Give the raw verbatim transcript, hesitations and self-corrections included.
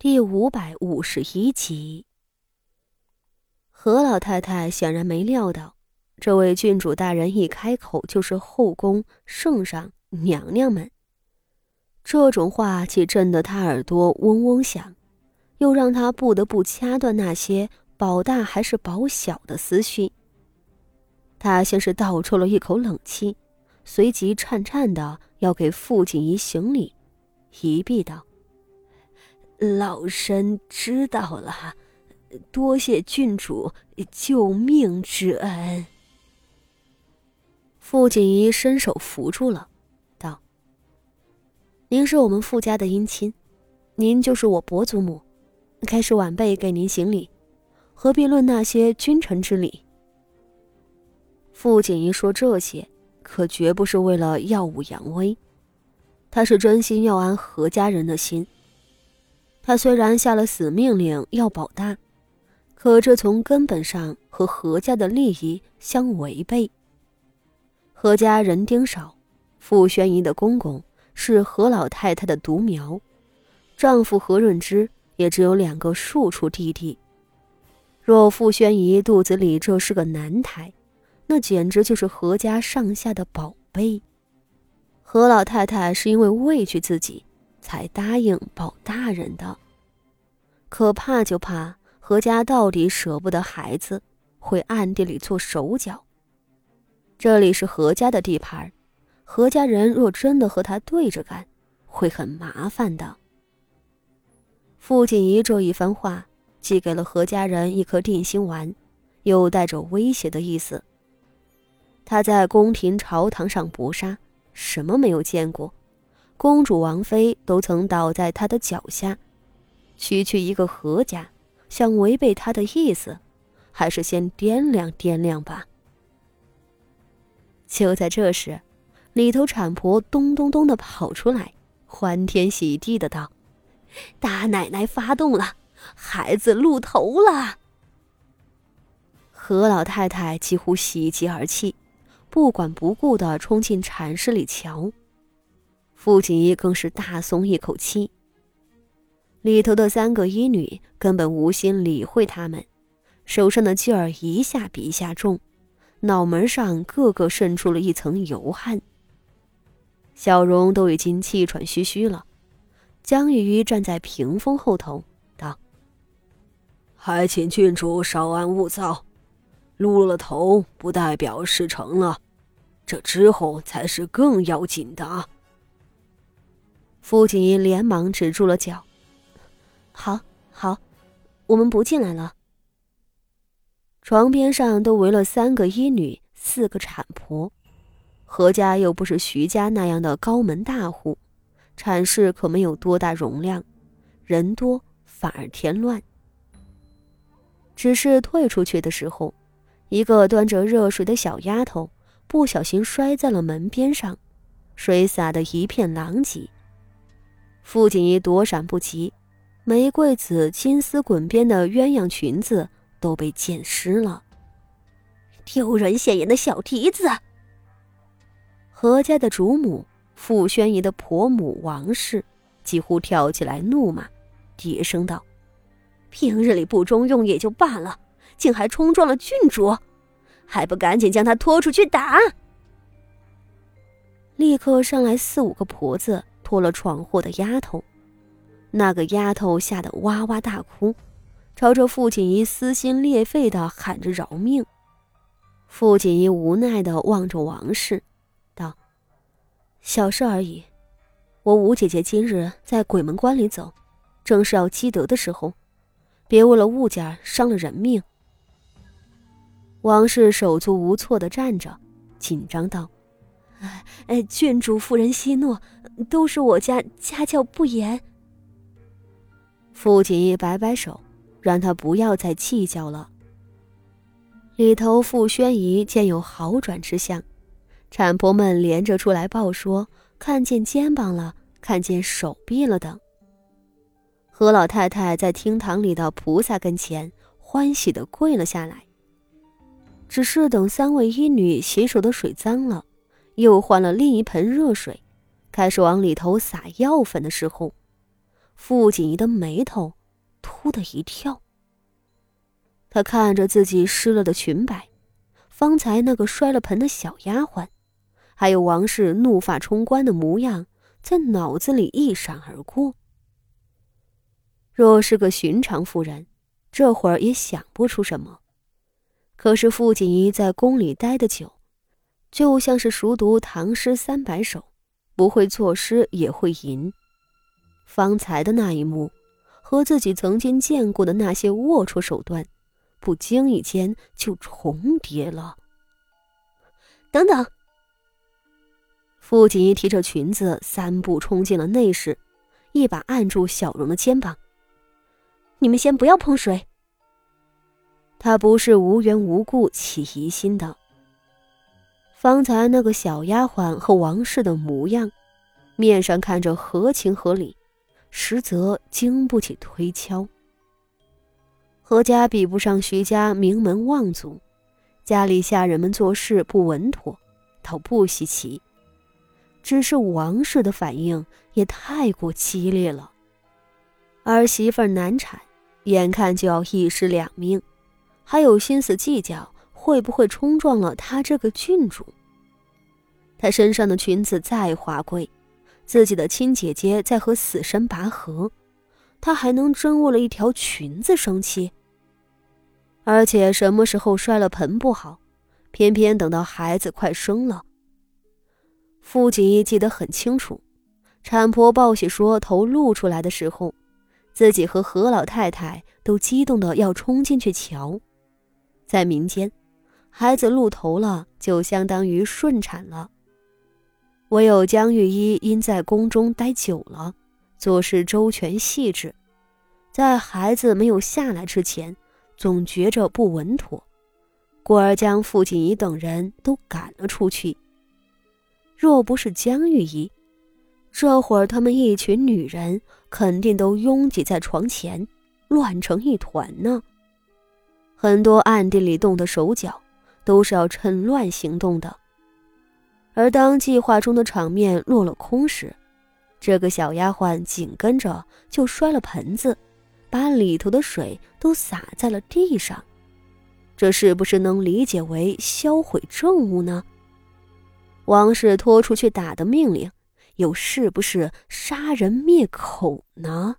第五百五十一集。何老太太显然没料到，这位郡主大人一开口就是后宫、圣上、娘娘们。这种话既震得她耳朵嗡嗡响，又让她不得不掐断那些保大还是保小的思绪。她先是倒抽了一口冷气，随即颤颤的要给傅锦仪行礼，一臂道：“老身知道了，多谢郡主救命之恩。”傅锦仪伸手扶住了，道：“您是我们傅家的姻亲，您就是我伯祖母，该是晚辈给您行礼，何必论那些君臣之礼？”傅锦仪说这些可绝不是为了耀武扬威，他是真心要安何家人的心。他虽然下了死命令要保大，可这从根本上和何家的利益相违背。何家人丁少，傅宣仪的公公是何老太太的独苗，丈夫何润之也只有两个庶出弟弟。若傅宣仪肚子里这是个男胎，那简直就是何家上下的宝贝。何老太太是因为畏惧自己才答应保大人的，可怕就怕何家到底舍不得孩子，会暗地里做手脚。这里是何家的地盘，何家人若真的和他对着干，会很麻烦的。傅锦仪这一番话既给了何家人一颗定心丸，又带着威胁的意思。他在宫廷朝堂上搏杀，什么没有见过，公主王妃都曾倒在他的脚下，区区一个何家想违背他的意思，还是先掂量掂量吧。就在这时，里头产婆咚咚咚地跑出来，欢天喜地地道：“大奶奶发动了，孩子露头了。”何老太太几乎喜极而泣，不管不顾地冲进禅室里瞧。傅锦仪更是大松一口气。里头的三个医女根本无心理会他们，手上的劲儿一下比一下重，脑门上个个渗出了一层油汗。小荣都已经气喘吁吁了，江雨鱼站在屏风后头道：“还请郡主稍安勿躁，露了头不代表事成了，这之后才是更要紧的。”傅锦仪连忙止住了脚：“好，好，我们不进来了。”床边上都围了三个医女，四个产婆。何家又不是徐家那样的高门大户，产室可没有多大容量，人多反而添乱。只是退出去的时候，一个端着热水的小丫头不小心摔在了门边上，水洒得一片狼藉。傅锦仪躲闪不及，玫瑰紫金丝滚边的鸳鸯裙子都被溅湿了。“丢人现眼的小蹄子！”何家的主母傅宣仪的婆母王氏几乎跳起来怒骂，叠声道：“平日里不中用也就罢了，竟还冲撞了郡主，还不赶紧将她拖出去打！”立刻上来四五个婆子拖了闯祸的丫头，那个丫头吓得哇哇大哭，朝着傅锦仪撕心裂肺地喊着饶命。傅锦仪无奈地望着王氏道：“小事而已，我吴姐姐今日在鬼门关里走，正是要积德的时候，别为了物件伤了人命。”王氏手足无措地站着，紧张道：“哎，郡主夫人息怒，都是我家家教不严。”傅锦仪摆摆手，让他不要再计较了。里头傅宣仪见有好转之象，产婆们连着出来报说看见肩膀了，看见手臂了等。何老太太在厅堂里的菩萨跟前欢喜地跪了下来。只是等三位医女洗手的水脏了，又换了另一盆热水，开始往里头撒药粉的时候，傅锦仪的眉头突的一跳。她看着自己湿了的裙摆，方才那个摔了盆的小丫鬟，还有王氏怒发冲冠的模样，在脑子里一闪而过。若是个寻常妇人，这会儿也想不出什么。可是傅锦仪在宫里待得久，就像是熟读唐诗三百首，不会作诗也会吟。方才的那一幕，和自己曾经见过的那些龌龊手段，不经意间就重叠了。等等！傅锦仪提着裙子，三步冲进了内室，一把按住小荣的肩膀。你们先不要碰水。他不是无缘无故起疑心的。方才那个小丫鬟和王氏的模样，面上看着合情合理，实则经不起推敲。何家比不上徐家名门望族，家里下人们做事不稳妥，倒不稀奇。只是王氏的反应也太过激烈了。儿媳妇难产，眼看就要一尸两命，还有心思计较会不会冲撞了她这个郡主。她身上的裙子再华贵，自己的亲姐姐在和死神拔河，她还能真为了一条裙子生气？而且什么时候摔了盆不好，偏偏等到孩子快生了。傅锦仪记得很清楚，产婆报喜说头露出来的时候，自己和何老太太都激动得要冲进去瞧。在民间，孩子露头了就相当于顺产了。唯有江玉一因在宫中待久了，做事周全细致，在孩子没有下来之前，总觉着不稳妥，故而将傅锦仪等人都赶了出去。若不是江玉一，这会儿他们一群女人肯定都拥挤在床前，乱成一团呢。很多暗地里动的手脚都是要趁乱行动的。而当计划中的场面落了空时，这个小丫鬟紧跟着就摔了盆子，把里头的水都洒在了地上。这是不是能理解为销毁政务呢？王氏拖出去打的命令，又是不是杀人灭口呢？